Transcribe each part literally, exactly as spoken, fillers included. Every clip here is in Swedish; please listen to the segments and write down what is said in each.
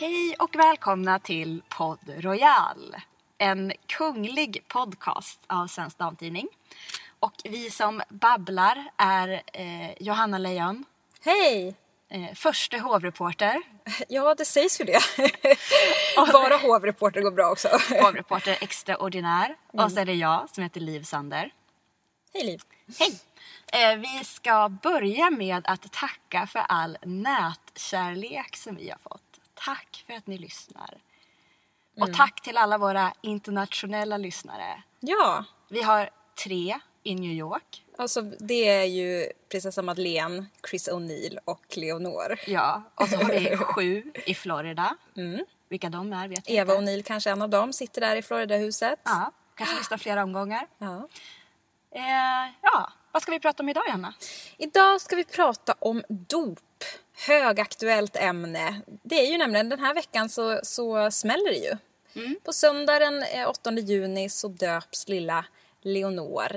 Hej och välkomna till Podd Royal, en kunglig podcast av Svensk Damtidning. Och vi som babblar är eh, Johanna Lejon. Hej! Eh, första hovreporter. Ja, det sägs ju det. Bara hovreporter går bra också. Hovreporter extraordinär. Mm. Och så är det jag som heter Liv Sander. Hej Liv. Hej. Eh, vi ska börja med att tacka för all nätkärlek som vi har fått. Tack för att ni lyssnar. Och mm. tack till alla våra internationella lyssnare. Ja. Vi har tre i New York. Alltså det är ju prinsessa Madeleine, Chris O'Neill och Leonor. Ja, och så har vi sju i Florida. Mm. Vilka de är vet jag Eva inte. Eva O'Neill kanske en av dem, sitter där i Floridahuset. Ja, kanske lyssnar flera omgångar. Ja. Eh, ja, vad ska vi prata om idag, Anna? Idag ska vi prata om dop. Högaktuellt ämne. Det är ju nämligen den här veckan så, så smäller det ju. Mm. På söndag den åttonde juni så döps lilla Leonor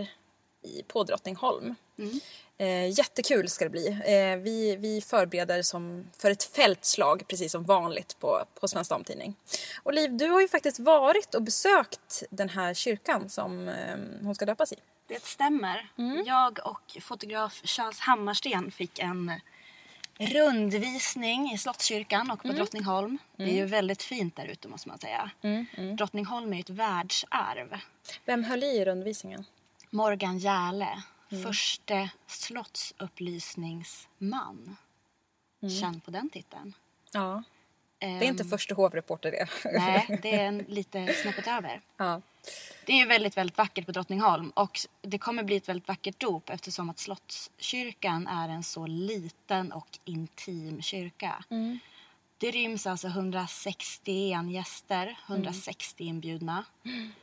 i på Drottningholm. Mm. Eh, jättekul ska det bli. Eh, vi, vi förbereder som för ett fältslag precis som vanligt på, på Svensk Damtidning. Och Liv, du har ju faktiskt varit och besökt den här kyrkan som eh, hon ska döpas i. Det stämmer. Mm. Jag och fotograf Charles Hammarsten fick en rundvisning i Slottskyrkan och på mm. Drottningholm. Det är ju väldigt fint där ute måste man säga. Mm, mm. Drottningholm är ju ett världsarv. Vem höll i rundvisningen? Morgan Järle. Mm. Förste slottsupplysningsman. Mm. Känd på den titeln. Ja. Det är um, inte första hovreporter det. Nej, det är en lite snäppet över. Ja. Det är ju väldigt, väldigt vackert på Drottningholm och det kommer bli ett väldigt vackert dop eftersom att Slottskyrkan är en så liten och intim kyrka. Mm. Det ryms alltså hundrasextioen gäster, hundrasextio mm. inbjudna. Mm.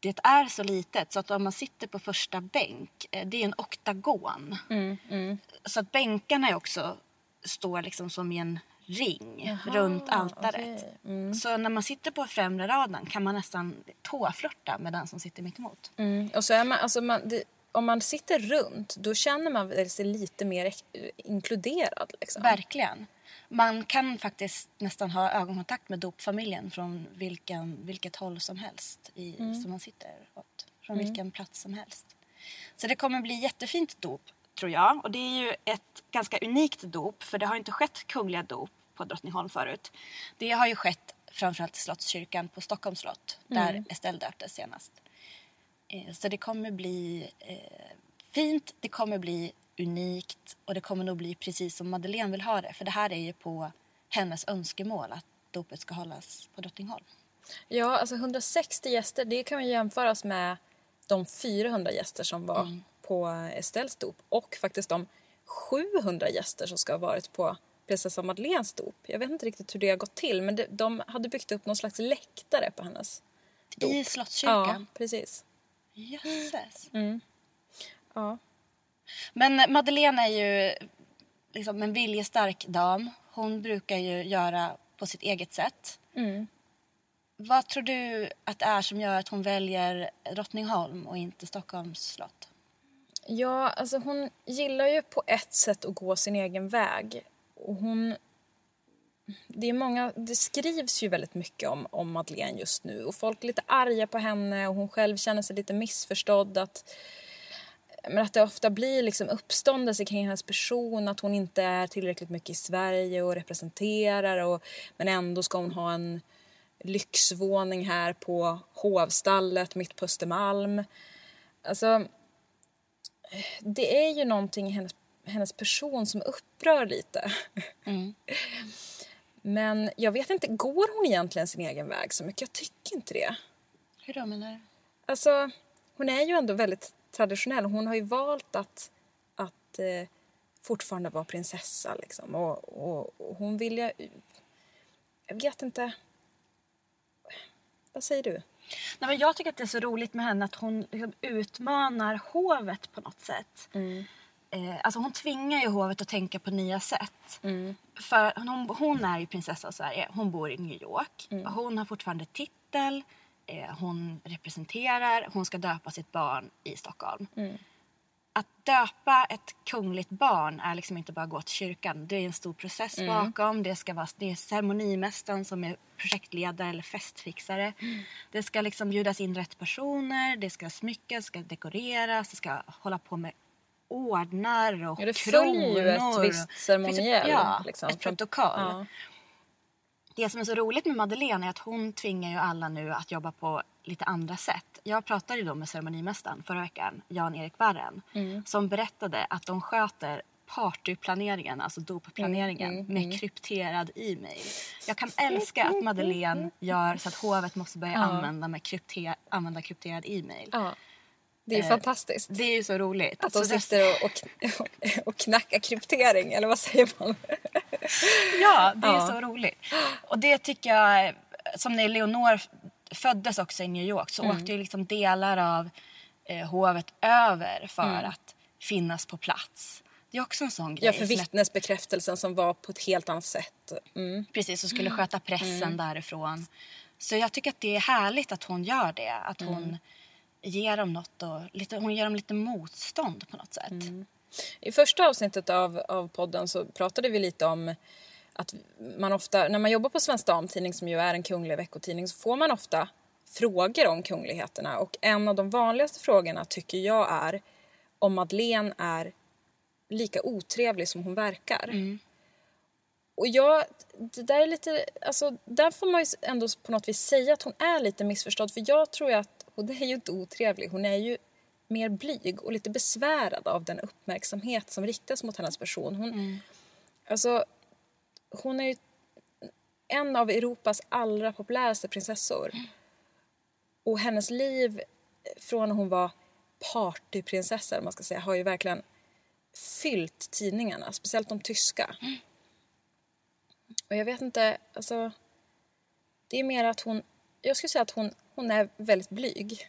Det är så litet så att om man sitter på första bänk, det är en oktagon. Mm. Mm. Så att bänkarna är också står liksom som i en ring. Jaha, runt altaret. Okay. Mm. Så när man sitter på främre raden kan man nästan tåflörta med den som sitter mitt emot. Mm. Och så är man, alltså man, det, om man sitter runt då känner man sig lite mer inkluderad. Liksom. Verkligen. Man kan faktiskt nästan ha ögonkontakt med dopfamiljen från vilken, vilket håll som helst i, mm. som man sitter åt. Från mm. vilken plats som helst. Så det kommer bli jättefint dop tror jag. Och det är ju ett ganska unikt dop för det har inte skett kungliga dop på Drottningholm förut. Det har ju skett framförallt i Slottskyrkan på Stockholms slott. Där mm. Estelle döptes senast. Så det kommer bli eh, fint. Det kommer bli unikt. Och det kommer nog bli precis som Madeleine vill ha det. För det här är ju på hennes önskemål att dopet ska hållas på Drottningholm. Ja, alltså hundrasextio gäster. Det kan ju jämföras med de fyrahundra gäster som var mm. på Estelles dop. Och faktiskt de sjuhundra gäster som ska ha varit på prinsessa Madeleines dop. Jag vet inte riktigt hur det har gått till. Men det, de hade byggt upp någon slags läktare på hennes dop. I Slottskyrkan? Ja, precis. Jösses. Mm. Ja. Men Madeleine är ju liksom en viljestark dam. Hon brukar ju göra på sitt eget sätt. Mm. Vad tror du att det är som gör att hon väljer Drottningholm och inte Stockholms slott? Ja, alltså hon gillar ju på ett sätt att gå sin egen väg. Och hon, det, är många, det skrivs ju väldigt mycket om, om Madeleine just nu. Och folk är lite arga på henne och hon själv känner sig lite missförstådd. Att, men att det ofta blir liksom uppståndelse kring hennes person. Att hon inte är tillräckligt mycket i Sverige och representerar. Och, men ändå ska hon ha en lyxvåning här på hovstallet mitt på Östermalm. Alltså, det är ju någonting i hennes hennes person som upprör lite. Mm. Men jag vet inte, går hon egentligen sin egen väg så mycket? Jag tycker inte det. Hur då menar du? Alltså, hon är ju ändå väldigt traditionell. Hon har ju valt att, att eh, fortfarande vara prinsessa liksom. Och, och, och hon vill ju... Jag vet inte... Vad säger du? Nej, men jag tycker att det är så roligt med henne att hon liksom utmanar hovet på något sätt. Mm. Eh, alltså hon tvingar ju hovet att tänka på nya sätt. Mm. För hon, hon är ju prinsessa av Sverige. Hon bor i New York. Mm. Hon har fortfarande titel. Eh, hon representerar. Hon ska döpa sitt barn i Stockholm. Mm. Att döpa ett kungligt barn är liksom inte bara gå till kyrkan. Det är en stor process mm. bakom. Det ska vara, det är ceremonimästaren som är projektledare eller festfixare. Mm. Det ska liksom bjudas in rätt personer. Det ska smyckas, det ska dekoreras. Det ska hålla på med ordnar och ja, det kronor. Det följer ju ett visst ceremoniell. Ja, liksom. Ett protokoll. Ja. Det som är så roligt med Madeleine är att hon tvingar ju alla nu att jobba på lite andra sätt. Jag pratade ju då med ceremonimästaren förra veckan, Jan-Erik Varren, mm. som berättade att de sköter partyplaneringen, alltså dopplaneringen, mm, mm, med mm. krypterad e-mail. Jag kan älska att Madeleine gör så att hovet måste börja ja. använda, med krypter- använda krypterad e-mail. Ja. Det är ju eh, fantastiskt. Det är ju så roligt. Att alltså, de sitter och, och, och knackar kryptering, eller vad säger man? Ja, det är ja. så roligt. Och det tycker jag, som när Leonor föddes också i New York, så mm. åkte ju liksom delar av eh, hovet över för mm. att finnas på plats. Det är också en sån grej. Ja, för vittnesbekräftelsen som var på ett helt annat sätt. Mm. Precis, och skulle mm. sköta pressen mm. därifrån. Så jag tycker att det är härligt att hon gör det. Att hon mm. ger dem något och lite, hon ger dem lite motstånd på något sätt. Mm. I första avsnittet av, av podden så pratade vi lite om att man ofta, när man jobbar på Svensk Damtidning som ju är en kunglig veckotidning, så får man ofta frågor om kungligheterna. Och en av de vanligaste frågorna tycker jag är om Madeleine är lika otrevlig som hon verkar. Mm. Och jag, det där är lite, alltså där får man ju ändå på något vis säga att hon är lite missförstådd. För jag tror ju att, och det är ju inte otrevlig, hon är ju mer blyg och lite besvärad av den uppmärksamhet som riktas mot hennes person. Hon, mm. alltså... Hon är ju en av Europas allra populäraste prinsessor. Mm. Och hennes liv från när hon var partyprinsessa, man ska säga, har ju verkligen fyllt tidningarna. Speciellt de tyska. Mm. Och jag vet inte, alltså... Det är mer att hon... Jag skulle säga att hon, hon är väldigt blyg.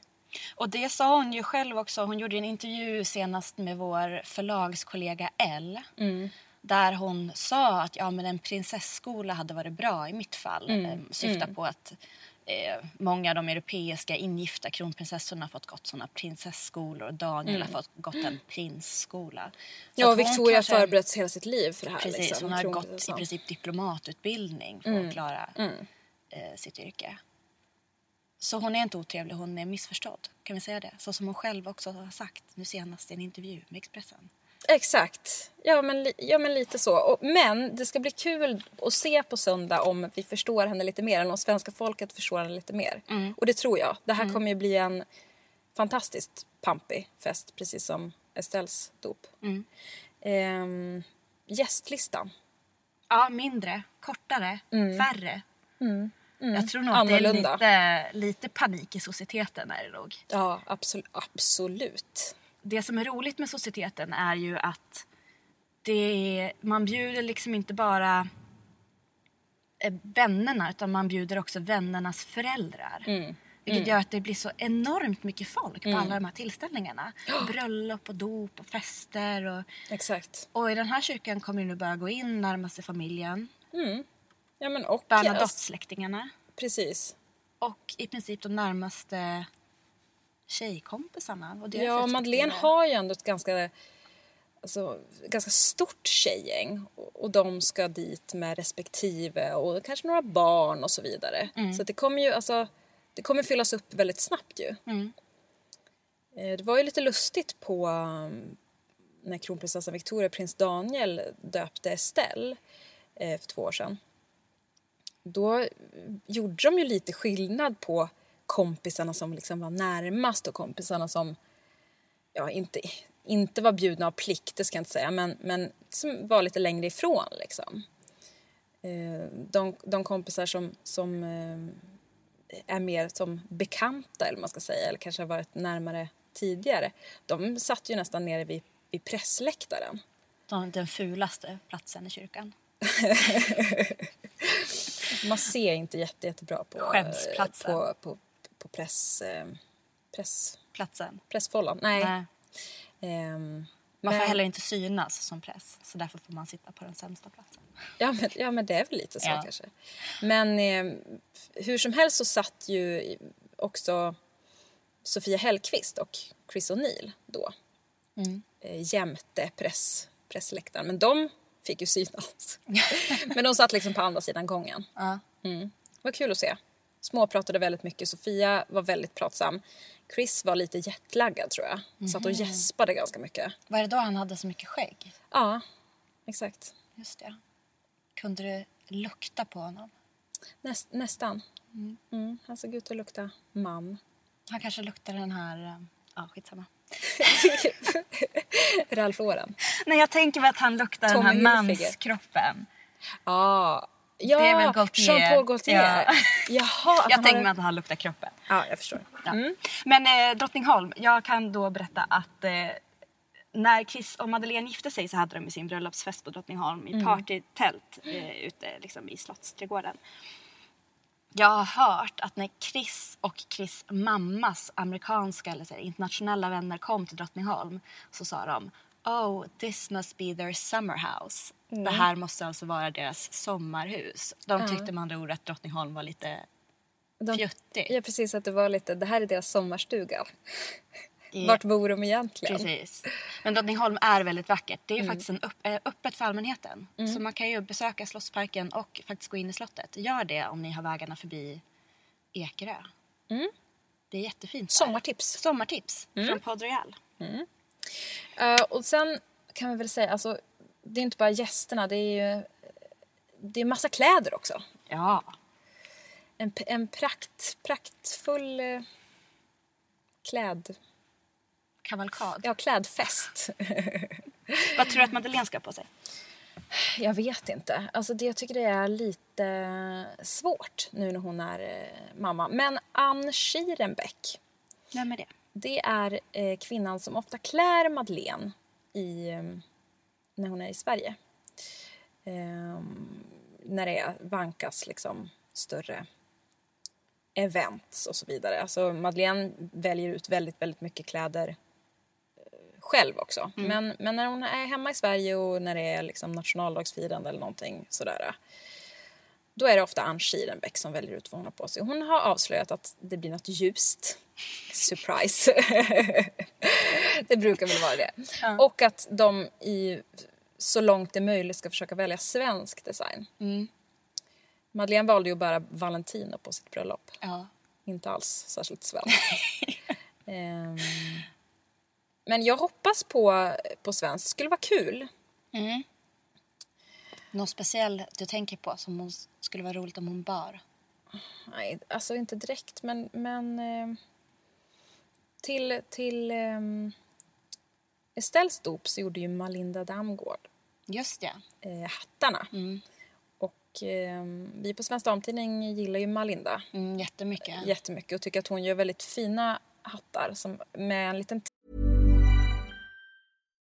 Och det sa hon ju själv också. Hon gjorde en intervju senast med vår förlagskollega L. Mm. Där hon sa att ja, men en prinsessskola hade varit bra i mitt fall. Mm. Syftar mm. på att eh, många av de europeiska ingifta kronprinsessorna har fått gått sådana prinsessskolor. Och Daniel mm. har fått gått en prinsskola. Så ja, Victoria kanske... förbereds hela sitt liv för det här. Precis, liksom. Hon har gått i princip diplomatutbildning för mm. att klara mm. eh, sitt yrke. Så hon är inte otrevlig, hon är missförstådd. Kan vi säga det? Så som hon själv också har sagt nu senast i en intervju med Expressen. Exakt, ja men, ja, men lite så. Och, men det ska bli kul att se på söndag om vi förstår henne lite mer, eller om svenska folket förstår henne lite mer. Mm. Och det tror jag. Det här mm. kommer ju bli en fantastiskt pampig fest, precis som Estelles dop. Mm. Ehm, gästlistan. Ja, mindre, kortare, mm. färre. Mm. Mm. Jag tror nog att annorlunda. Det är lite, lite panik i societeten är det nog. Ja, absolut. absolut. Det som är roligt med societeten är ju att det är, man bjuder liksom inte bara vännerna, utan man bjuder också vännernas föräldrar. Mm. Vilket mm. gör att det blir så enormt mycket folk på mm. alla de här tillställningarna. Bröllop och dop och fester. Och, exakt. Och i den här kyrkan kommer ju nu börja gå in närmaste familjen. Mm. Ja, men och Bernadotte-släktingarna. Precis. Och i princip de närmaste... tjejkompisarna. Och ja, Madeleine har ju ändå ett ganska, alltså, ganska stort tjejgäng. Och, och de ska dit med respektive och kanske några barn och så vidare. Mm. Så det kommer ju, alltså, det kommer fyllas upp väldigt snabbt ju. Mm. Det var ju lite lustigt på när kronprinsessan Victoria, prins Daniel döpte Estelle för två år sedan. Då gjorde de ju lite skillnad på kompisarna som liksom var närmast och kompisarna som ja, inte, inte var bjudna av plikt, det ska jag inte säga, men, men som var lite längre ifrån liksom. De, de kompisar som, som är mer som bekanta, eller man ska säga, eller kanske har varit närmare tidigare, de satt ju nästan nere vid, vid pressläktaren. De, den fulaste platsen i kyrkan. Man ser inte jätte, jättebra på, på, på, på press, press, platsen. Pressfållan. Nej. Nej. Um, man får men... heller inte synas som press, så därför får man sitta på den sämsta platsen. Ja, men, ja, men det är väl lite så ja. kanske. Men eh, hur som helst så satt ju också Sofia Hellqvist och Chris O'Neill då. Mm. Eh, jämte press, pressläktaren. Men de fick ju synas. Men de satt liksom på andra sidan gången. Uh. Mm. Det var kul att se. Små pratade väldigt mycket. Sofia var väldigt pratsam. Chris var lite jetlaggad tror jag. Mm. Så att hon gäspade ganska mycket. Var det då han hade så mycket skägg? Ja, exakt. Just det. Kunde du lukta på honom? Näst, nästan. Mm. Mm, han såg ut att lukta man. Han kanske luktar den här... Ja, skitsamma. Ralf Åren. Nej, jag tänker väl att han luktar Tommy den här Hilfiger. Manskroppen. Ah, ja, det är väl Jean-Paul Gaultier. Ja. Jaha, jag tänker mig att han luktar kroppen. Ja, jag förstår. Ja. Mm. Men eh, Drottningholm, jag kan då berätta att... Eh, när Chris och Madeleine gifte sig så hade de i sin bröllopsfest på Drottningholm i mm. partytält eh, ute liksom, i Slottsträdgården. Jag har hört att när Chris och Chris mammas amerikanska eller så här, internationella vänner kom till Drottningholm så sa de "Oh, this must be their summer house." Mm. Det här måste alltså vara deras sommarhus. De tyckte mm. med andra ord att Drottningholm var lite de, fjuttig. Ja, precis, att det var lite, det här är deras sommarstuga. I... Vart bor de egentligen? Precis. Men Drottningholm är väldigt vackert. Det är ju mm. faktiskt en upp, öppet för allmänheten. Mm. Så man kan ju besöka Slottsparken och faktiskt gå in i slottet. Gör det om ni har vägarna förbi Ekerö. Mm. Det är jättefint. Sommartips. Där. Sommartips mm. från Podd Royal. Mm. Uh, och sen kan vi väl säga, alltså, det är inte bara gästerna. Det är ju det är massa kläder också. Ja. En, en prakt, praktfull uh, kläd... Kavalkad. Ja, klädfest. Vad tror du att Madeleine ska på sig? Jag vet inte. Alltså det, jag tycker det är lite svårt nu när hon är eh, mamma. Men Ann Schierenbeck. Vem är det? Det är eh, kvinnan som ofta klär Madeleine i, eh, när hon är i Sverige. Eh, när det är vankas liksom större... events och så vidare. Alltså Madeleine väljer ut väldigt, väldigt mycket kläder själv också. Mm. Men, men när hon är hemma i Sverige och när det är liksom nationaldagsfirande eller någonting sådär, då är det ofta Ann Schierenbeck som väljer ut vad hon har på sig. Hon har avslöjat att det blir något ljust. Surprise. Det brukar väl vara det. Ja. Och att de i, så långt det är möjligt ska försöka välja svensk design. Mm. Madeleine valde ju bara Valentino på sitt bröllop. Ja. Inte alls särskilt svenskt. um, men jag hoppas på, på svenskt. Det skulle vara kul. Mm. Någon speciell du tänker på som hon skulle vara roligt om hon bar? Nej, alltså inte direkt. Men, men um, till, till um, Estelles dop så gjorde ju Malinda Damgård. Just det. Uh, hattarna. Mm. Vi på Svenska Damtidning gillar ju Malinda mm, jättemycket. jättemycket och tycker att hon gör väldigt fina hattar som med en liten t-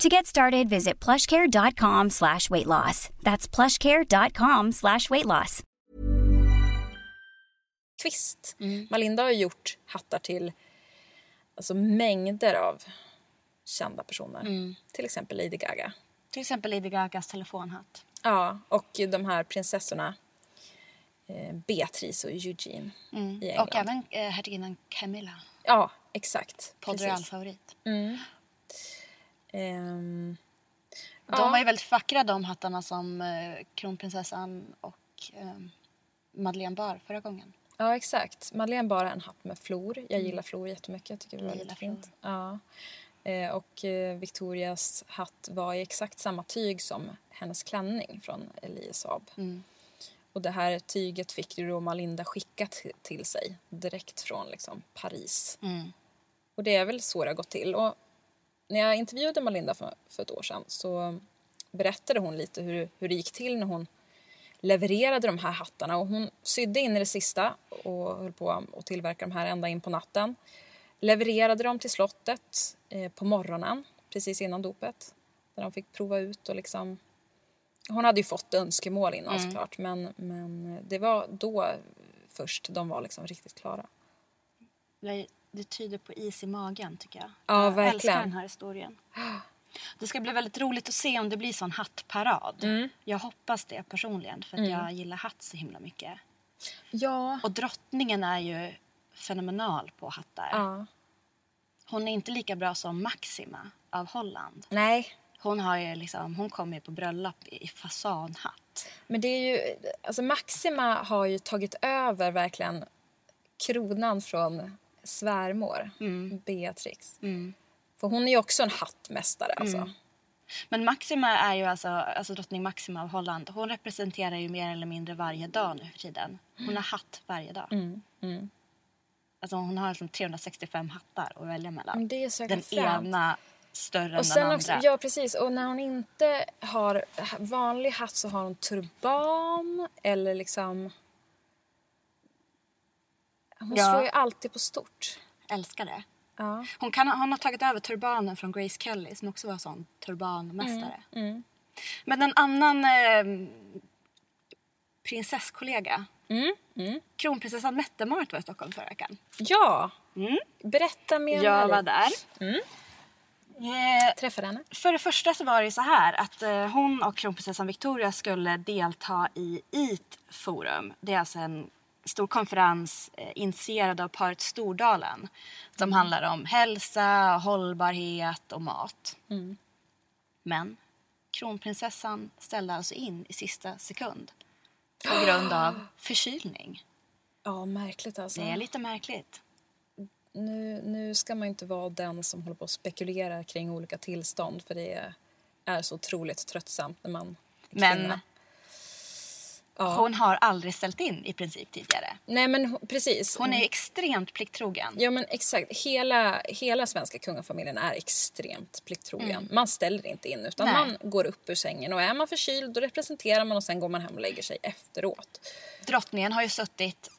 To get started, visit plushcare.com slash weight loss. That's plushcare.com slash weight loss. Twist. Mm. Malinda har gjort hattar till alltså mängder av kända personer. Mm. Till exempel Lady Gaga. Till exempel Lady Gagas telefonhatt. Ja, och de här prinsessorna eh, Beatrice och Eugenie mm. i England. Och även eh, hertiginnan Camilla. Ja, exakt. Podd Royal favorit. Mm. Um, de ja. var ju väldigt vackra, de hattarna som eh, kronprinsessan och eh, Madeleine bar förra gången. Ja, exakt. Madeleine bar en hatt med flor. Jag mm. gillar flor jättemycket. Jag tycker det var väldigt fint. Ja. Eh, och eh, Victorias hatt var i exakt samma tyg som hennes klänning från Elisab. Mm. Och det här tyget fick ju då Malinda skickat till sig direkt från liksom, Paris. Mm. Och det är väl så det har gått till. Och när jag intervjuade Malinda för, för ett år sedan så berättade hon lite hur, hur det gick till när hon levererade de här hattarna. Och hon sydde in i det sista och höll på att tillverka de här ända in på natten. Levererade dem till slottet eh, på morgonen, precis innan dopet. Där de fick prova ut och liksom... Hon hade ju fått önskemål innan mm. såklart. Men, men det var då först de var liksom riktigt klara. Nej. Det tyder på is i magen, tycker jag. Ja, jag verkligen. Älskar den här historien. Det ska bli väldigt roligt att se om det blir sån hattparad. Mm. Jag hoppas det personligen, för att mm. jag gillar hatt så himla mycket. Ja. Och drottningen är ju fenomenal på hattar. Ja. Hon är inte lika bra som Maxima av Holland. Nej. Hon har ju liksom, hon kommer ju på bröllop i fasanhatt. Men det är ju, alltså Maxima har ju tagit över verkligen kronan från... svärmor, mm. Beatrix. Mm. För hon är ju också en hattmästare. Alltså. Mm. Men Maxima är ju alltså, alltså drottning Maxima av Holland. Hon representerar ju mer eller mindre varje dag nu för tiden. Hon mm. har hatt varje dag. Mm. Mm. Alltså hon har liksom trehundrasextiofem hattar att välja mellan. Det är så den främt. Ena större och än sen den också, andra. Ja, precis. Och när hon inte har vanlig hatt så har hon turban eller liksom... Hon ja. slår ju alltid på stort. Älskar det. Ja. Hon, kan, hon har tagit över turbanen från Grace Kelly som också var sån turbanmästare. Mm, mm. Men en annan eh, prinsesskollega. Mm, mm. Kronprinsessan Mette-Marit var i Stockholm förra veckan. Ja. Mm. Berätta mer. Jag var där. Mm. Eh, Träffade henne. För det första så var det ju så här att eh, hon och kronprinsessan Victoria skulle delta i I T-forum. Det är alltså en stor konferens eh, initierad av paret Stordalen som mm. handlar om hälsa, hållbarhet och mat. Mm. Men kronprinsessan ställde alltså in i sista sekund på grund av förkylning. Ja, märkligt alltså. Det är lite märkligt. Nu, nu ska man inte vara den som håller på att spekulera kring olika tillstånd för det är så otroligt tröttsamt när man är kvinna. Men ja. Hon har aldrig ställt in i princip tidigare. Nej, men hon, precis. Hon är extremt plikttrogen. Ja, men exakt. Hela, hela svenska kungafamiljen är extremt plikttrogen. Mm. Man ställer inte in utan nej. Man går upp ur sängen. Och är man förkyld då representerar man och sen går man hem och lägger sig efteråt. Drottningen har ju suttit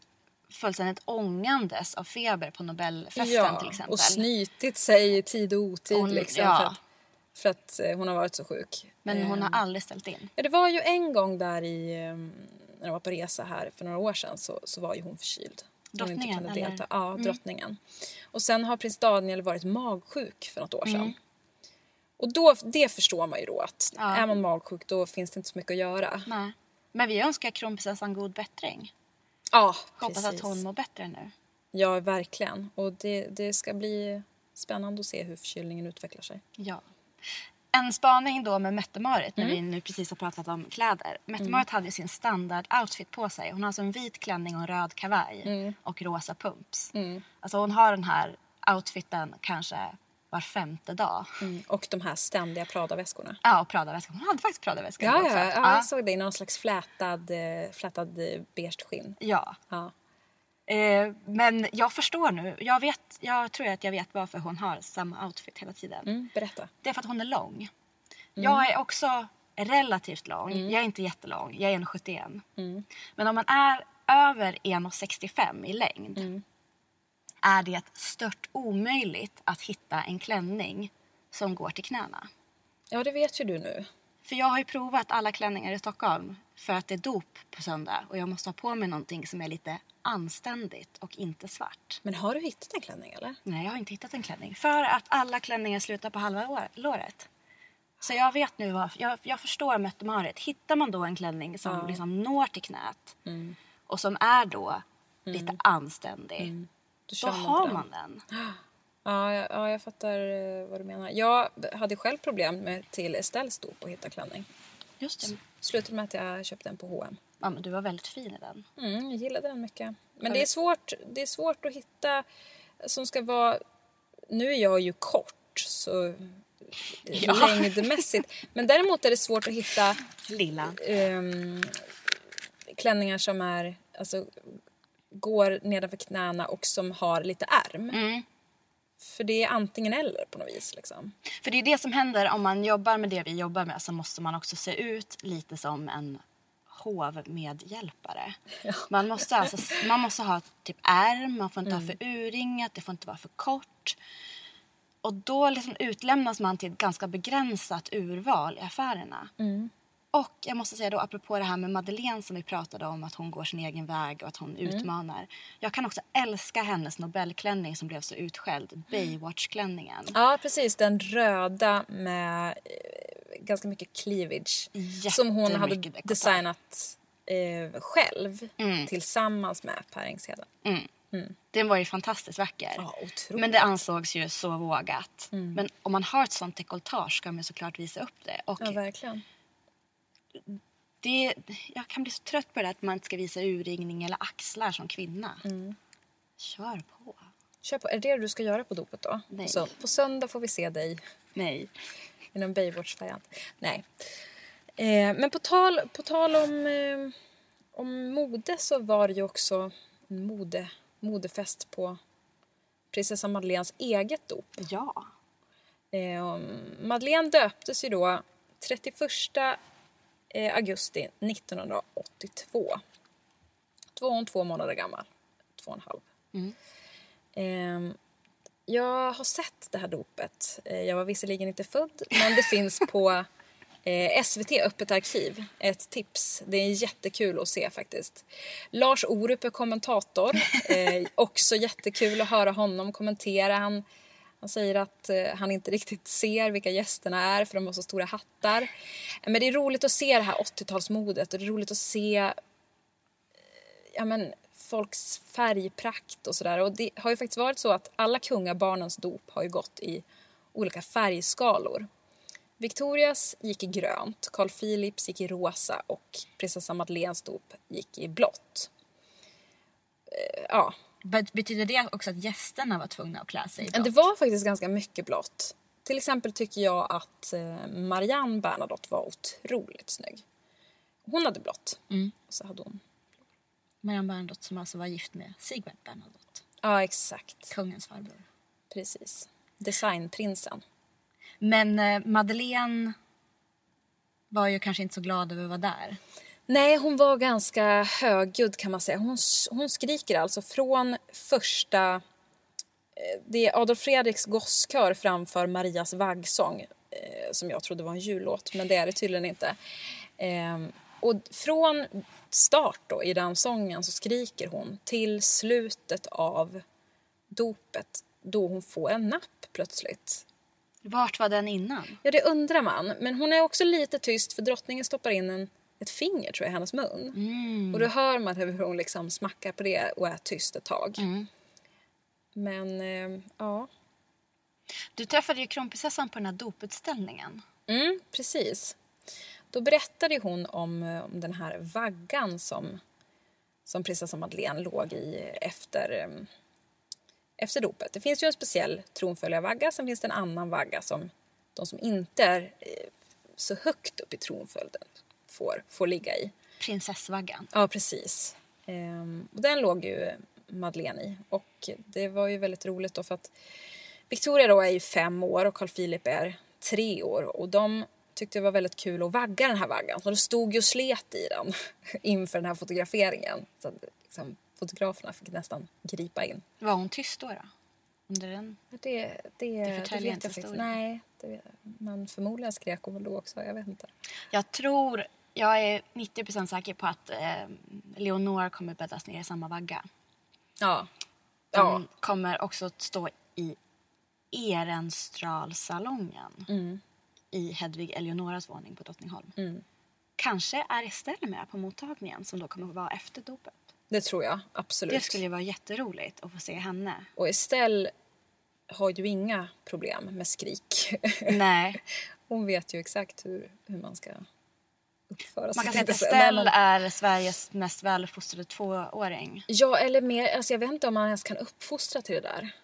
fullständigt ångandes av feber på Nobelfesten ja, till exempel. Och snytit sig i tid och otid hon, liksom. Ja. För att, för att hon har varit så sjuk. Men hon har aldrig ställt in. Ja, det var ju en gång där i... När jag var på resa här för några år sedan så, så var ju hon förkyld. Drottningen? Hon inte kunde delta. Ja, mm. drottningen. Och sen har prins Daniel varit magsjuk för något år sedan. Mm. Och då, det förstår man ju då att ja. Är man magsjuk då finns det inte så mycket att göra. Nej. Men vi önskar kronprinsessan god bättring. Ja, hoppas precis. Att hon mår bättre nu. Ja, verkligen. Och det, det ska bli spännande att se hur förkylningen utvecklar sig. Ja. En spaning då med Mette-Marit när mm. vi nu precis har pratat om kläder. Mette-Marit mm. hade sin standard outfit på sig. Hon har alltså en vit klänning och en röd kavaj mm. och rosa pumps. Mm. Alltså hon har den här outfiten kanske var femte dag. Mm. Och de här ständiga Prada-väskorna. Ja, och Prada-väskorna. Hon hade faktiskt Prada-väskorna ja, också. Ja, ja, jag ja. såg det i någon slags flätad, flätad beige skinn. Ja. ja. Eh, men jag förstår nu. Jag, vet, jag tror att jag vet varför hon har samma outfit hela tiden. Mm, berätta. Det är för att hon är lång. Mm. Jag är också relativt lång. Mm. Jag är inte jättelång. Jag är en komma sjuttioen. Mm. Men om man är över en komma sextiofem i längd mm. är det stört omöjligt att hitta en klänning som går till knäna. Ja, det vet ju du nu. För jag har ju provat alla klänningar i Stockholm för att det är dop på söndag. Och jag måste ha på mig någonting som är lite anständigt och inte svart. Men har du hittat en klänning eller? Nej, jag har inte hittat en klänning. För att alla klänningar slutar på halva år- låret. Så jag vet nu, vad, jag, jag förstår Mette-Marit. Hittar man då en klänning som mm. liksom når till knät mm. och som är då mm. lite anständig, mm. då har man den. den. Ja, jag, ja, jag fattar vad du menar. Jag hade själv problem med till Estelles dop och hitta klänning. Just det. Slutade med att jag köpte den på H och M. Ja, men du var väldigt fin i den. Mm, jag gillade den mycket. Men har det är, svårt, det är svårt att hitta som ska vara... Nu är jag ju kort, så... Ja. Längdmässigt. Men däremot är det svårt att hitta lilla um, klänningar som är, alltså, går nedanför knäna och som har lite ärm. Mm. För det är antingen eller på något vis liksom. För det är det som händer om man jobbar med det vi jobbar med, så måste man också se ut lite som en hovmedhjälpare. Ja. Man måste alltså, man måste ha typ ärm, man får inte mm. ha för urringat, det får inte vara för kort. Och då liksom utlämnas man till ett ganska begränsat urval i affärerna. Mm. Och jag måste säga då, apropå det här med Madeleine som vi pratade om, att hon går sin egen väg och att hon mm. utmanar. Jag kan också älska hennes Nobelklänning som blev så utskälld, mm. Baywatch-klänningen. Ja, precis. Den röda med ganska mycket cleavage. Som hon hade designat eh, själv mm. tillsammans med Päringsheden. Mm. Mm. Den var ju fantastiskt vacker. Ja, men det ansågs ju så vågat. Mm. Men om man har ett sånt dekoltage ska man såklart visa upp det. Och ja, verkligen. Det, jag kan bli så trött på det att man inte ska visa urringning eller axlar som kvinna. Mm. Kör på. Kör på. Är det det du ska göra på dopet då? Nej. Så, på söndag får vi se dig. Nej. I någon Baywatch-variant. Nej. Eh, men på tal, på tal om, eh, om mode så var det ju också en mode... modefest på prinsessa Madeleines eget dop. Ja. Eh, Madeleine döptes ju då trettioförsta augusti nittonhundraåttiotvå. Då var hon två månader gammal. Två och en halv. Mm. Eh, jag har sett det här dopet. Eh, jag var visserligen inte född, men det finns på Eh, S V T Öppet arkiv. Ett tips. Det är jättekul att se faktiskt. Lars Orup är kommentator. Eh, också jättekul att höra honom kommentera. Han, han säger att eh, han inte riktigt ser vilka gästerna är för de har så stora hattar. Eh, men det är roligt att se det här åttiotalsmodet och det är roligt att se eh, ja, men, folks färgprakt och sådär. Och det har ju faktiskt varit så att alla kungabarnens dop har ju gått i olika färgskalor. Victorias gick i grönt, Carl Philips gick i rosa och prinsessa Madeleines dop gick i blått. Ja. Betyder det också att gästerna var tvungna att klä sig i blått? Det var faktiskt ganska mycket blått. Till exempel tycker jag att Marianne Bernadotte var otroligt snygg. Hon hade blått. Mm. Och så hade hon... Marianne Bernadotte som alltså var gift med Sigvard Bernadotte. Ja, exakt. Kungens farbror. Precis. Designprinsen. Men Madeleine var ju kanske inte så glad över att vara där. Nej, hon var ganska högljudd kan man säga. Hon, hon skriker alltså från första... Det är Adolf Fredriks gosskör framför Marias vaggsång. Som jag trodde var en jullåt, men det är det tydligen inte. Och från start då i den sången så skriker hon till slutet av dopet. Då hon får en napp plötsligt. Vart var den innan? Ja, det undrar man. Men hon är också lite tyst för drottningen stoppar in en, ett finger tror jag i hennes mun. Mm. Och då hör man hur hon liksom smackar på det och är tyst ett tag. Mm. Men, eh, ja. Du träffade ju kronprinsessan på den här doputställningen. Mm, precis. Då berättade hon om, om den här vaggan som, som prinsessa Madeleine låg i efter... Eh, efter dopet. Det finns ju en speciell tronföljarvagga, sen finns det en annan vagga som de som inte är så högt upp i tronföljden får, får ligga i. Prinsessvaggan. Ja, precis. Ehm, och den låg ju Madeleine i. Och det var ju väldigt roligt då för att Victoria då är ju fem år och Carl Philip är tre år. Och de tyckte det var väldigt kul att vagga den här vaggan. Så de stod ju och slet i den inför den här fotograferingen. Så att liksom... Fotograferna fick nästan gripa in. Var hon tyst då då? Under den? Det, det, det förtäljer jag inte. Nej, Det, men förmodligen skrek hon då också, jag vet inte. Jag tror, jag är nittio procent säker på att eh, Leonor kommer bäddas ner i samma vagga. Ja. De ja. kommer också att stå i Ehrenstrahlsalongen mm. i Hedvig Eleonoras våning på Drottningholm. Mm. Kanske är Estelle med på mottagningen som då kommer att vara efter dopet. Det tror jag, absolut. Det skulle ju vara jätteroligt att få se henne. Och Estelle har ju inga problem med skrik. Nej. Hon vet ju exakt hur, hur man ska uppföra sig. Man kan säga att Estelle är Sveriges mest välfostrade tvååring. Ja, eller mer. Alltså jag vet inte om man ens kan uppfostra till det där.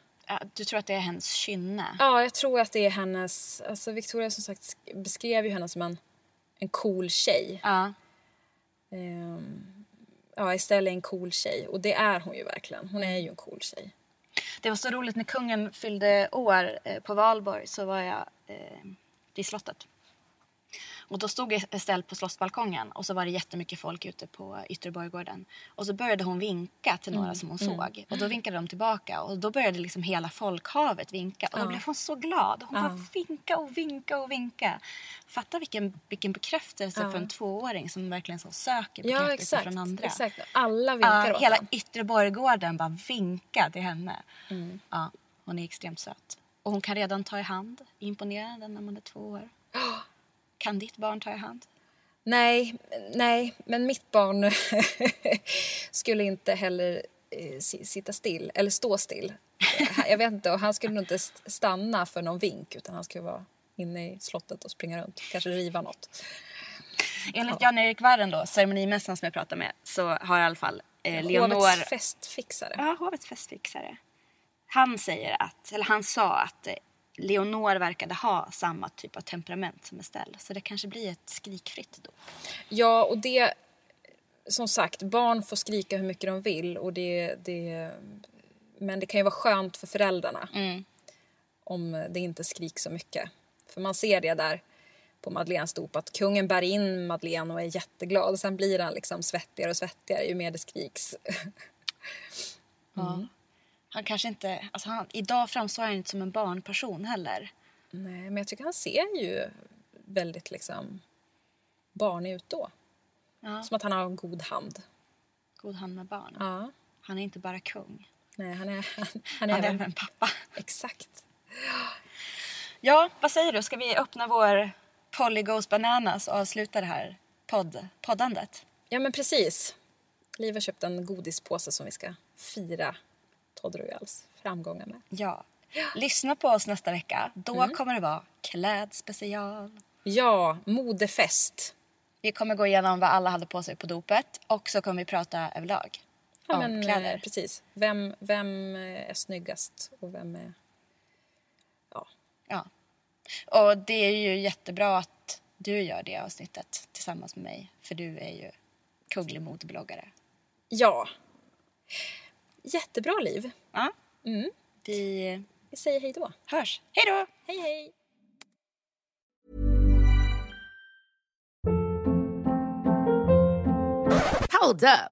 Du tror att det är hennes kynne? Ja, jag tror att det är hennes... Alltså Victoria som sagt beskrev ju henne som en, en cool tjej. Ja. Um, ja, Estelle är en cool tjej. Och det är hon ju verkligen. Hon är ju en cool tjej. Det var så roligt när kungen fyllde år eh, på Valborg så var jag eh, vid slottet. Och då stod Estelle på slottsbalkongen och så var det jättemycket folk ute på Ytterborggården. Och så började hon vinka till några mm. som hon såg. Mm. Och då vinkade de tillbaka och då började liksom hela folkhavet vinka. Och då ja. blev hon så glad. Hon ja. bara vinka och vinka och vinka. Fatta vilken, vilken bekräftelse ja. för en tvååring som verkligen så söker bekräftelse ja, från andra. Exakt. Alla vinkar uh, åt hela den. Ytterborggården bara vinka till henne. Mm. Ja, hon är extremt söt. Och hon kan redan ta i hand. Imponerande när man är två år. Oh. Kan ditt barn ta i hand? Nej, nej, men mitt barn skulle inte heller eh, sitta still eller stå still. Jag vet inte, och han skulle nog inte stanna för någon vink utan han skulle vara inne i slottet och springa runt, kanske riva något. Enligt ja. Jan-Erik Varren då, ceremonimässan som jag pratade med, så har i alla fall eh, Leonor... Hovets festfixare. Ja, hovets festfixare. Han säger att, eller han sa att eh, Leonor verkade ha samma typ av temperament som Estelle. Så det kanske blir ett skrikfritt dop. Ja, och det... Som sagt, barn får skrika hur mycket de vill. Och det, det, men det kan ju vara skönt för föräldrarna. Mm. Om det inte skriks så mycket. För man ser det där på Madeleines dop. Att kungen bär in Madeleine och är jätteglad. Och sen blir han liksom svettigare och svettigare ju mer det skriks. Mm. Ja. Han kanske inte, alltså han, idag framstår han inte som en barnperson heller. Nej, men jag tycker han ser ju väldigt liksom barnig ut då. Ja. Som att han har en god hand. God hand med barn. Ja. Han är inte bara kung. Nej, han är, han, han är, han är även en pappa. Exakt. Ja, vad säger du? Ska vi öppna vår Polygos Bananas och avsluta det här podd, poddandet? Ja, men precis. Liv har köpt en godispåse som vi ska fira Podd Royals framgångar med. Ja. Lyssna på oss nästa vecka. Då mm. kommer det vara klädspecial. Ja, modefest. Vi kommer gå igenom vad alla hade på sig på dopet. Och så kommer vi prata överlag ja, om men, kläder. Precis. Vem, vem är snyggast och vem är... Ja. ja. Och det är ju jättebra att du gör det avsnittet tillsammans med mig. För du är ju kunglig modebloggare. Ja. Jättebra liv. Ja. Mm. Vi... Vi säger hej då. Hörs. Hej då. Hej hej. Hold up.